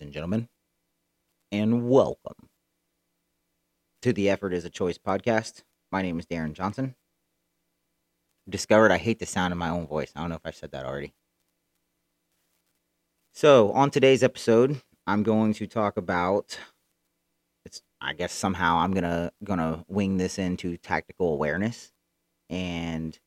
ladies and gentlemen, and welcome to the Effort is a Choice podcast. My name is Darren Johnson. I've discovered I hate the sound of my own voice. I don't know if I've said that already. So, on today's episode, I'm going to talk about, I'm gonna wing this into tactical awareness and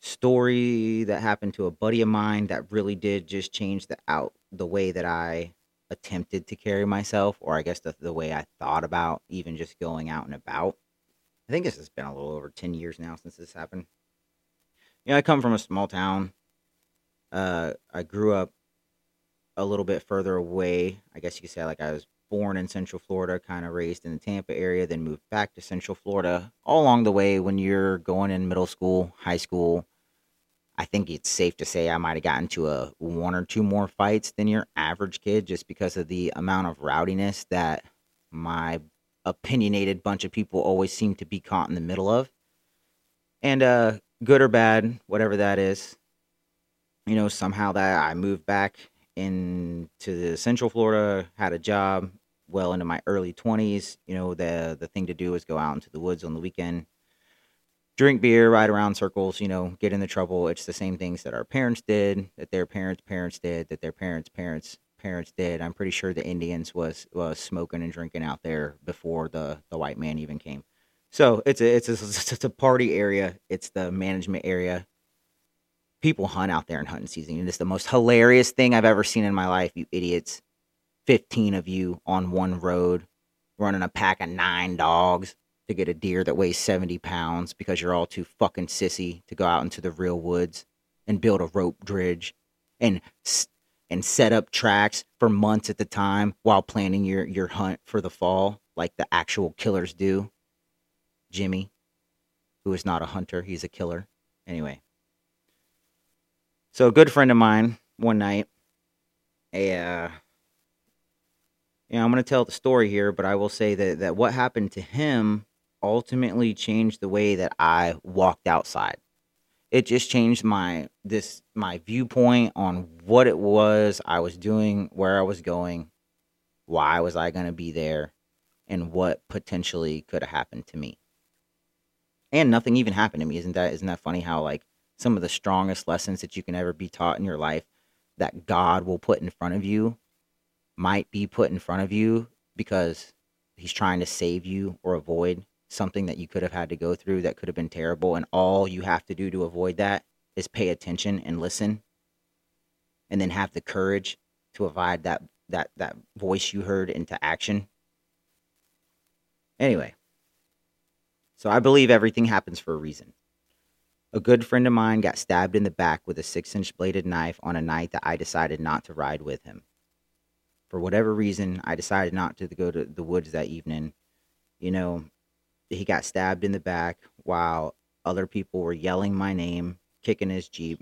story that happened to a buddy of mine that really did just change the way that I attempted to carry myself, or I guess the way I thought about even just going out and about. I think this has been a little over 10 years now since this happened. You know, I come from a small town. I grew up a little bit further away. I guess you could say, like, I was born in Central Florida, kind of raised in the Tampa area, then moved back to Central Florida. All along the way, when you're going in middle school, high school, I think it's safe to say I might have gotten to one or two more fights than your average kid, just because of the amount of rowdiness that my opinionated bunch of people always seem to be caught in the middle of. And good or bad, whatever that is, you know, somehow that I moved back into the Central Florida, had a job well into my early 20s. You know, the thing to do was go out into the woods on the weekend, drink beer, ride around circles, you know, get into trouble. It's the same things that our parents did, that their parents' parents did, that their parents' parents' parents did. I'm pretty sure the Indians was smoking and drinking out there before the white man even came. So it's a party area. It's the management area. People hunt out there in hunting season, and it's the most hilarious thing I've ever seen in my life. You idiots, 15 of you on one road, running a pack of 9 dogs to get a deer that weighs 70 pounds because you're all too fucking sissy to go out into the real woods and build a rope bridge and set up tracks for months at the time while planning your hunt for the fall, like the actual killers do. Jimmy, who is not a hunter, he's a killer. Anyway. So a good friend of mine, one night, I'm going to tell the story here, but I will say that what happened to him ultimately changed the way that I walked outside. It just changed my viewpoint on what it was I was doing, where I was going, why was I going to be there, and what potentially could have happened to me. And nothing even happened to me. Isn't that funny how, like, some of the strongest lessons that you can ever be taught in your life that God will put in front of you might be put in front of you because he's trying to save you or avoid something that you could have had to go through that could have been terrible. And all you have to do to avoid that is pay attention and listen, and then have the courage to avoid that voice you heard into action. Anyway, so I believe everything happens for a reason. A good friend of mine got stabbed in the back with a 6-inch bladed knife on a night that I decided not to ride with him. For whatever reason, I decided not to go to the woods that evening. You know, he got stabbed in the back while other people were yelling my name, kicking his Jeep,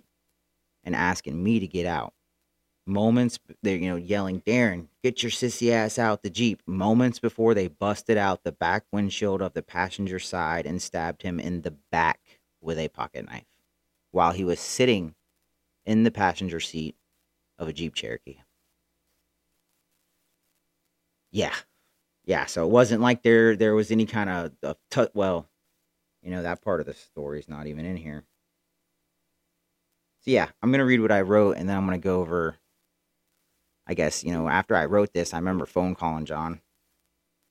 and asking me to get out. Moments, they're, you know, yelling, "Darren, get your sissy ass out the Jeep." Moments before, they busted out the back windshield of the passenger side and stabbed him in the back with a pocket knife while he was sitting in the passenger seat of a Jeep Cherokee. Yeah, so it wasn't like there was any kind of well, you know, that part of the story is not even in here. So yeah, I'm going to read what I wrote, and then I'm going to go over, I guess, you know, after I wrote this, I remember phone calling Jon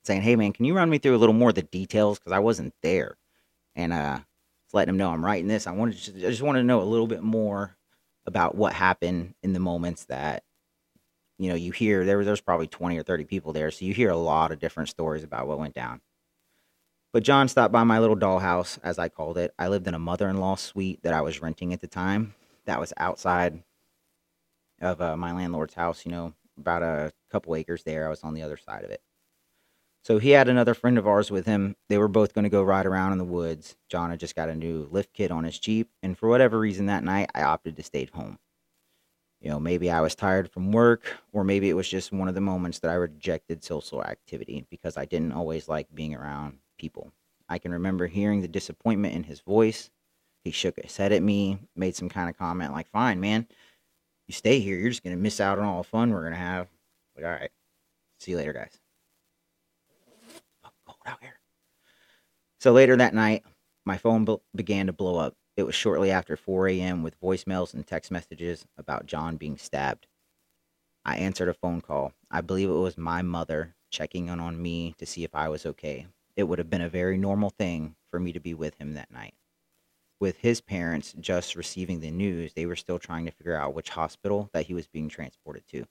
saying, "Hey man, can you run me through a little more of the details, because I wasn't there?" And letting him know I'm writing this. I just wanted to know a little bit more about what happened in the moments that, you know, you hear. There's probably 20 or 30 people there, so you hear a lot of different stories about what went down. But Jon stopped by my little dollhouse, as I called it. I lived in a mother-in-law suite that I was renting at the time. That was outside of my landlord's house, you know, about a couple acres there. I was on the other side of it. So he had another friend of ours with him. They were both going to go ride around in the woods. Jon had just got a new lift kit on his Jeep, and for whatever reason that night, I opted to stay home. You know, maybe I was tired from work, or maybe it was just one of the moments that I rejected social activity because I didn't always like being around people. I can remember hearing the disappointment in his voice. He shook his head at me, made some kind of comment like, "Fine, man. you stay here, you're just going to miss out on all the fun we're going to have. Like, all right. See you later, guys. Oh, cold out here. So later that night, my phone began to blow up. It was shortly after 4 a.m. with voicemails and text messages about Jon being stabbed. I answered a phone call. I believe it was my mother checking in on me to see if I was okay. It would have been a very normal thing for me to be with him that night. With his parents just receiving the news, they were still trying to figure out which hospital that he was being transported to.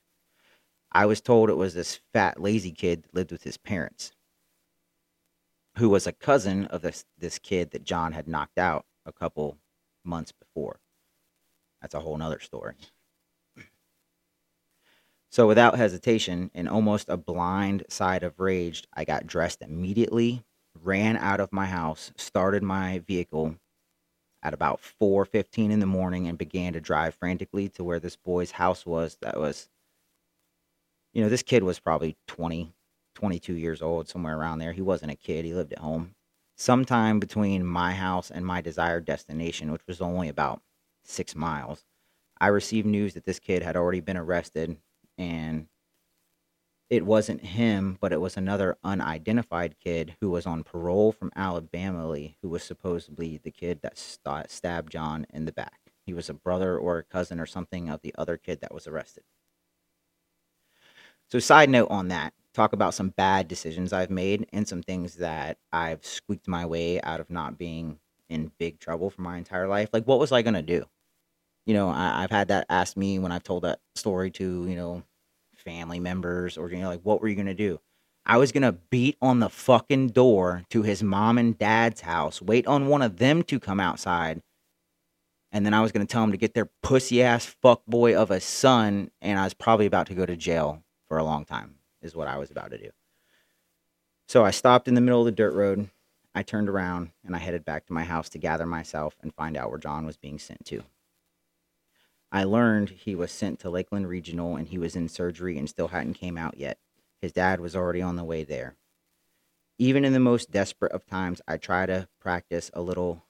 I was told it was this fat, lazy kid that lived with his parents, who was a cousin of this kid that Jon had knocked out a couple months before. That's a whole nother story. So without hesitation, in almost a blind side of rage, I got dressed immediately, ran out of my house, started my vehicle at about 4:15 in the morning, and began to drive frantically to where this boy's house was. That was, you know, this kid was probably 20, 22 years old, somewhere around there. He wasn't a kid. He lived at home. Sometime between my house and my desired destination, which was only about 6 miles, I received news that this kid had already been arrested. And it wasn't him, but it was another unidentified kid who was on parole from Alabama, who was supposedly the kid that stabbed Jon in the back. He was a brother or a cousin or something of the other kid that was arrested. So side note on that, talk about some bad decisions I've made and some things that I've squeaked my way out of not being in big trouble for my entire life. Like, what was I going to do? You know, I've had that asked me when I've told that story to, you know, family members, or, you know, like, what were you going to do? I was going to beat on the fucking door to his mom and dad's house, wait on one of them to come outside, and then I was going to tell them to get their pussy-ass fuckboy of a son, and I was probably about to go to jail for a long time, is what I was about to do. So I stopped in the middle of the dirt road, I turned around, and I headed back to my house to gather myself and find out where Jon was being sent to. I learned he was sent to Lakeland Regional, and he was in surgery and still hadn't came out yet. His dad was already on the way there. Even in the most desperate of times, I try to practice a little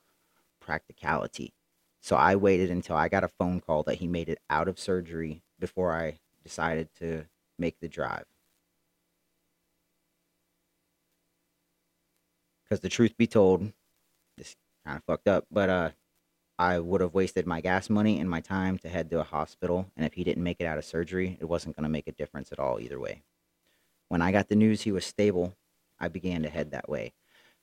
practicality. So I waited until I got a phone call that he made it out of surgery before I decided to make the drive. Because the truth be told, this kind of fucked up, but I would have wasted my gas money and my time to head to a hospital, and if he didn't make it out of surgery, it wasn't going to make a difference at all either way. When I got the news he was stable, I began to head that way.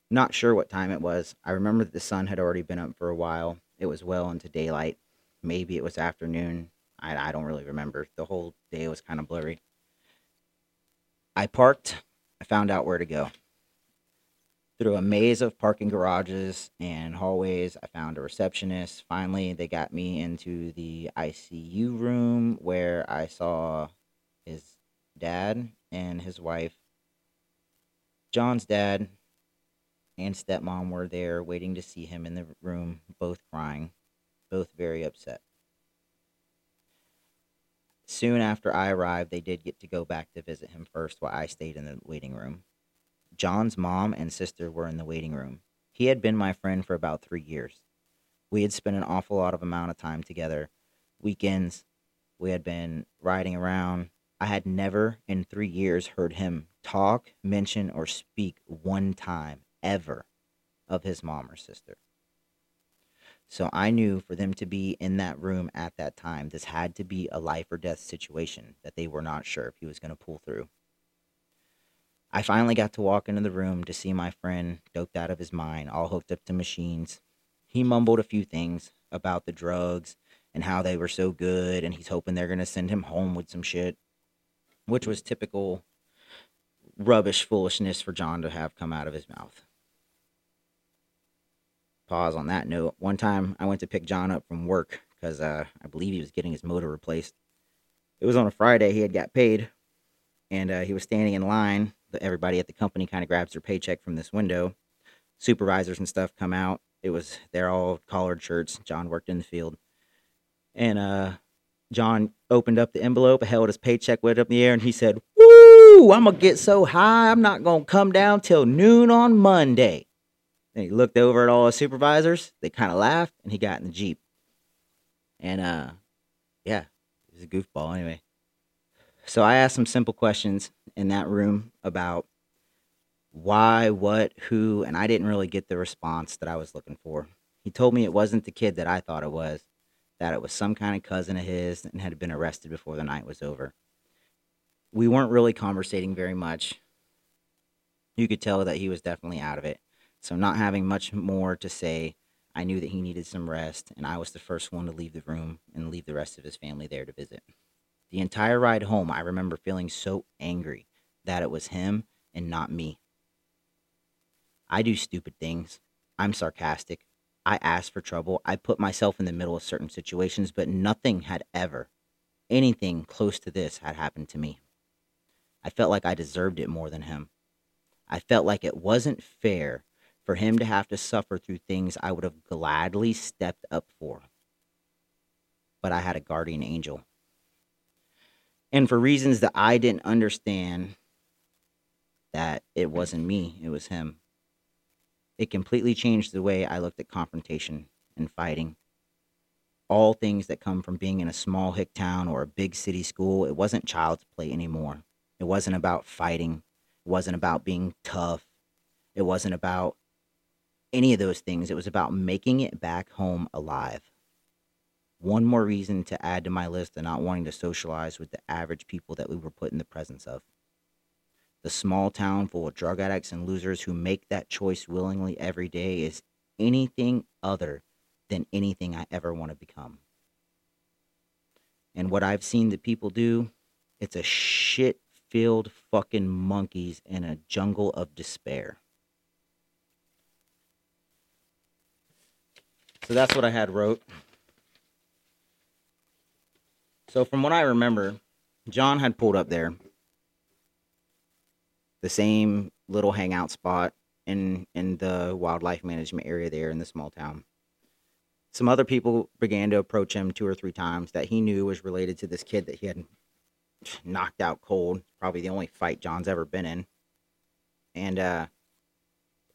Not sure what time it was. I remember that the sun had already been up for a while. It was well into daylight. Maybe it was afternoon. I don't really remember. The whole day was kind of blurry. I parked. I found out where to go. Through a maze of parking garages and hallways, I found a receptionist. Finally, they got me into the ICU room where I saw his dad and his wife. Jon's dad and stepmom were there waiting to see him in the room, both crying, both very upset. Soon after I arrived, they did get to go back to visit him first while I stayed in the waiting room. Jon's mom and sister were in the waiting room. He had been my friend for about 3 years. We had spent an awful lot of amount of time together. Weekends, we had been riding around. I had never in 3 years heard him talk, mention, or speak one time ever of his mom or sister. So I knew for them to be in that room at that time, this had to be a life or death situation that they were not sure if he was going to pull through. I finally got to walk into the room to see my friend doped out of his mind, all hooked up to machines. He mumbled a few things about the drugs and how they were so good, and he's hoping they're going to send him home with some shit, which was typical rubbish foolishness for Jon to have come out of his mouth. Pause on that note. One time I went to pick Jon up from work because I believe he was getting his motor replaced. It was on a Friday. He had got paid, and he was standing in line. Everybody at the company kind of grabs their paycheck from this window. Supervisors and stuff come out. They're all collared shirts. Jon worked in the field. And Jon opened up the envelope, held his paycheck way up in the air, and he said, "Woo, I'm going to get so high, I'm not going to come down till noon on Monday." And he looked over at all his supervisors. They kind of laughed, and he got in the Jeep. And, yeah, He's a goofball anyway. So I asked some simple questions in that room about why, what, who, and I didn't really get the response that I was looking for. He told me it wasn't the kid that I thought it was, that it was some kind of cousin of his and had been arrested before the night was over. We weren't really conversating very much. You could tell that he was definitely out of it. So not having much more to say, I knew that he needed some rest, and I was the first one to leave the room and leave the rest of his family there to visit. The entire ride home, I remember feeling so angry that it was him and not me. I do stupid things. I'm sarcastic. I ask for trouble. I put myself in the middle of certain situations, but nothing had ever, anything close to this had happened to me. I felt like I deserved it more than him. I felt like it wasn't fair for him to have to suffer through things I would have gladly stepped up for. But I had a guardian angel. And for reasons that I didn't understand, that it wasn't me, it was him. It completely changed the way I looked at confrontation and fighting. All things that come from being in a small hick town or a big city school, it wasn't child's play anymore. It wasn't about fighting. It wasn't about being tough. It wasn't about any of those things. It was about making it back home alive. One more reason to add to my list of not wanting to socialize with the average people that we were put in the presence of. The small town full of drug addicts and losers who make that choice willingly every day is anything other than anything I ever want to become. And what I've seen the people do, it's a shit-filled fucking monkeys in a jungle of despair. So that's what I had wrote. So from what I remember, Jon had pulled up there. The same little hangout spot in the wildlife management area there in the small town. Some other people began to approach him 2 or 3 times that he knew was related to this kid that he had knocked out cold. Probably the only fight Jon's ever been in. And, yeah,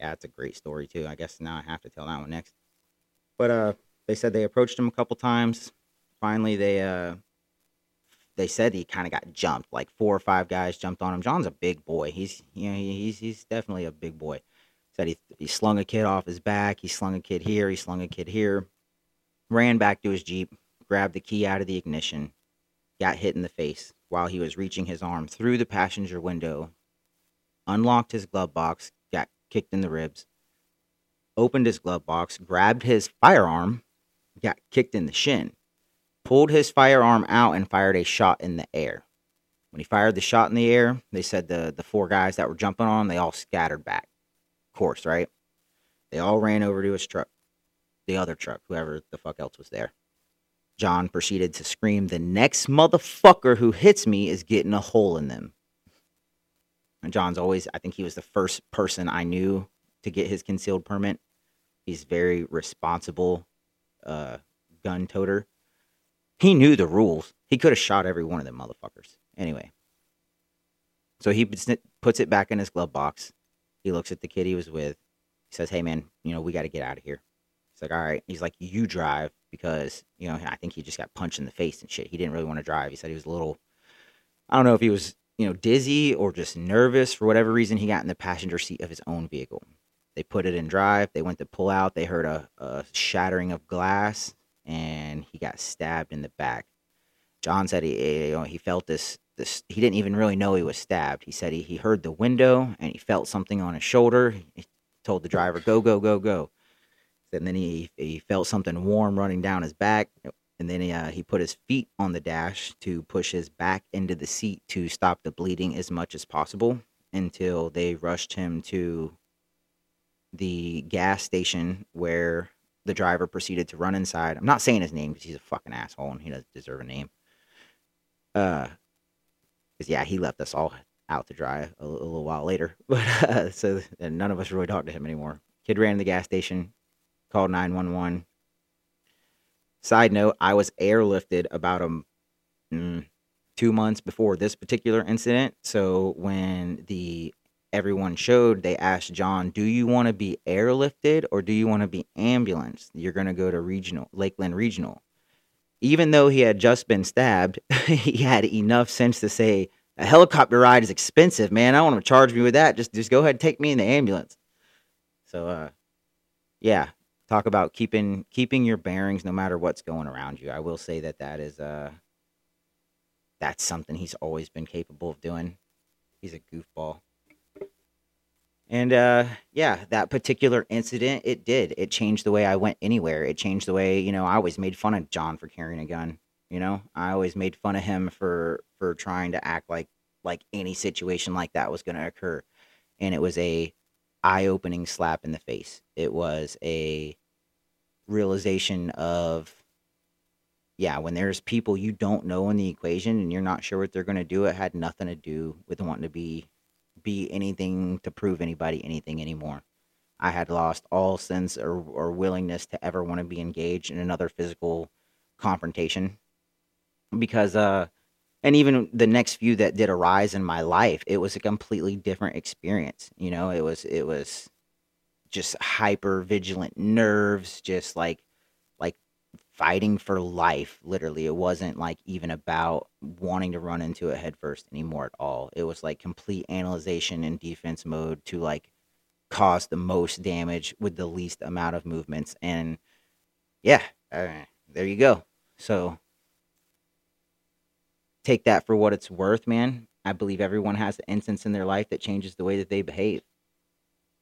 it's a great story, too. I guess now I have to tell that one next. But they said they approached him a couple times. Finally, they said he kind of got jumped. Like 4 or 5 guys jumped on him. Jon's a big boy. He's definitely a big boy. Said he slung a kid off his back. He slung a kid here. He slung a kid here. Ran back to his Jeep. Grabbed the key out of the ignition. Got hit in the face while he was reaching his arm through the passenger window. Unlocked his glove box. Got kicked in the ribs. Opened his glove box. Grabbed his firearm. Got kicked in the shin. Pulled his firearm out and fired a shot in the air. When he fired the shot in the air, they said the 4 guys that were jumping on, they all scattered back. Of course, right? They all ran over to his truck. The other truck, whoever the fuck else was there. Jon proceeded to scream, "The next motherfucker who hits me is getting a hole in them." And Jon's always, I think he was the first person I knew to get his concealed permit. He's very responsible gun toter. He knew the rules. He could have shot every one of them motherfuckers. Anyway. So he puts it back in his glove box. He looks at the kid he was with. He says, "Hey, man, we got to get out of here." He's like, "All right." He's like, "You drive," because, I think he just got punched in the face and shit. He didn't really want to drive. He said he was a little, I don't know if he was, dizzy or just nervous. For whatever reason, he got in the passenger seat of his own vehicle. They put it in drive. They went to pull out. They heard a shattering of glass. And he got stabbed in the back. Jon said he felt this. He didn't even really know he was stabbed. He said he heard the window and he felt something on his shoulder. He told the driver, "Go, go, go, go." And then he felt something warm running down his back. And then he put his feet on the dash to push his back into the seat to stop the bleeding as much as possible until they rushed him to the gas station where the driver proceeded to run inside. I'm not saying his name because he's a fucking asshole and he doesn't deserve a name. Because he left us all out to dry a little while later. But so none of us really talked to him anymore. Kid ran to the gas station, called 911. Side note: I was airlifted about 2 months before this particular incident. So when everyone showed, they asked Jon, "Do you want to be airlifted or do you want to be ambulanced? You're going to go to Lakeland Regional." Even though he had just been stabbed, he had enough sense to say, a helicopter ride is expensive, man. I don't want to charge me with that. Just go ahead and take me in the ambulance. So, yeah, talk about keeping your bearings no matter what's going around you. I will say that is that's something he's always been capable of doing. He's a goofball. And, yeah, that particular incident, it did. It changed the way I went anywhere. It changed the way, I always made fun of Jon for carrying a gun. I always made fun of him for trying to act like any situation like that was going to occur. And it was a eye-opening slap in the face. It was a realization of, when there's people you don't know in the equation and you're not sure what they're going to do, it had nothing to do with wanting to be anything to prove anybody anything anymore. I had lost all sense or willingness to ever want to be engaged in another physical confrontation. Because, and even the next few that did arise in my life, it was a completely different experience. It was just hyper vigilant nerves, just like fighting for life. Literally, it wasn't like even about wanting to run into it headfirst anymore at all. It was like complete analyzation and defense mode to like cause the most damage with the least amount of movements. And yeah, there you go. So. Take that for what it's worth, man. I believe everyone has an instance in their life that changes the way that they behave.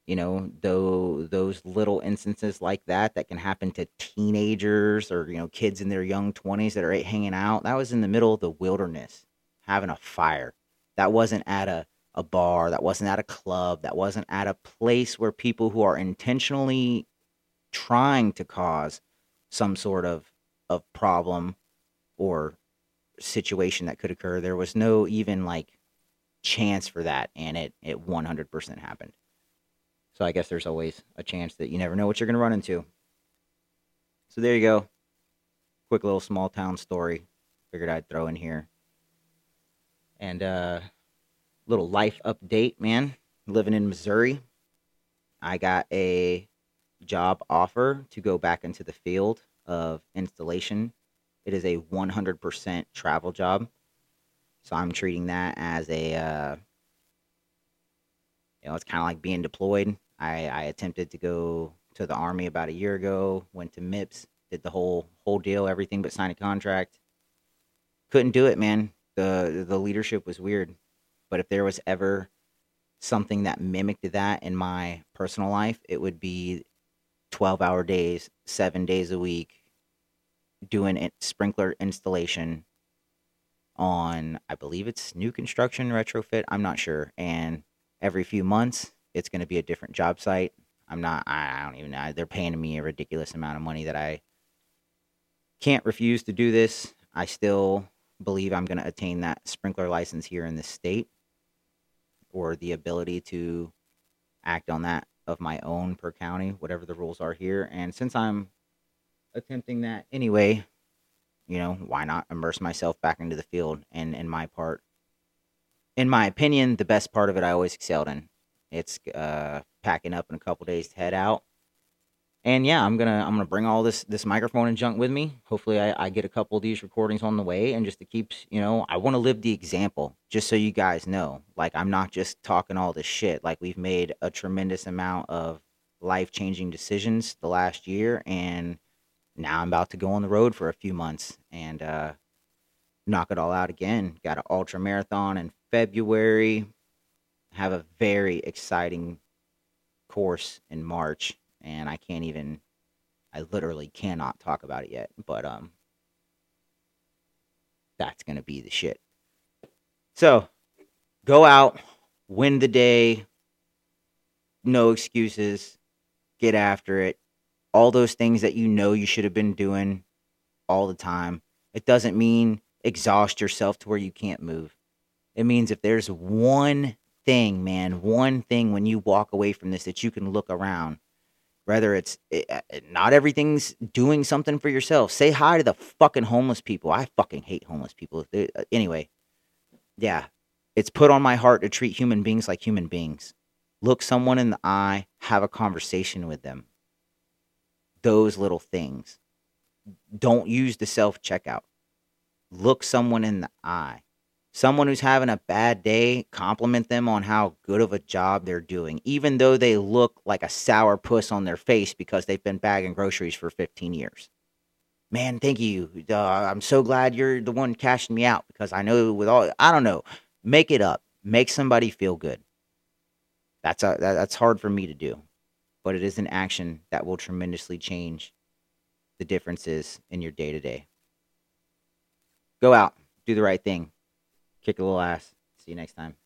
Though those little instances like that can happen to teenagers or, kids in their young 20s that are hanging out. That was in the middle of the wilderness, having a fire. That wasn't at a bar. That wasn't at a club. That wasn't at a place where people who are intentionally trying to cause some sort of problem or situation that could occur. There was no even chance for that, and it 100% happened. So I guess there's always a chance that you never know what you're going to run into. So there you go. Quick little small town story. Figured I'd throw in here. And little life update, man. Living in Missouri, I got a job offer to go back into the field of installation. It is a 100% travel job. So I'm treating that as a, it's kind of like being deployed. I attempted to go to the Army about a year ago, went to MIPS, did the whole deal, everything but sign a contract. Couldn't do it, man. The leadership was weird. But if there was ever something that mimicked that in my personal life, it would be 12-hour days, 7 days a week, doing a sprinkler installation on, I believe it's new construction retrofit. I'm not sure. And every few months, it's going to be a different job site. I don't even know. They're paying me a ridiculous amount of money that I can't refuse to do this. I still believe I'm going to attain that sprinkler license here in the state, or the ability to act on that of my own per county, whatever the rules are here. And since I'm attempting that anyway, why not immerse myself back into the field? And in my opinion, the best part of it I always excelled in. It's packing up in a couple days to head out. And yeah, I'm gonna bring all this microphone and junk with me. Hopefully I get a couple of these recordings on the way, and just to keep, I want to live the example, just so you guys know, I'm not just talking all this shit. We've made a tremendous amount of life-changing decisions the last year, and now I'm about to go on the road for a few months and knock it all out again. Got an ultra marathon in February. Have a very exciting course in March, and I literally cannot talk about it yet, but that's going to be the shit. So go out, win the day, no excuses, get after it. All those things that you should have been doing all the time. It doesn't mean exhaust yourself to where you can't move. It means if there's one thing, man, one thing when you walk away from this that you can look around, whether it's not everything's doing something for yourself. Say hi to the fucking homeless people. I fucking hate homeless people. Anyway, yeah, it's put on my heart to treat human beings like human beings. Look someone in the eye, have a conversation with them. Those little things. don't use the self-checkout. Look someone in the eye. Someone who's having a bad day, compliment them on how good of a job they're doing, even though they look like a sour puss on their face because they've been bagging groceries for 15 years. Man, thank you. I'm so glad you're the one cashing me out because I know with all, I don't know, make it up. Make somebody feel good. That's hard for me to do, but it is an action that will tremendously change the differences in your day-to-day. Go out, do the right thing. Kick a little ass. See you next time.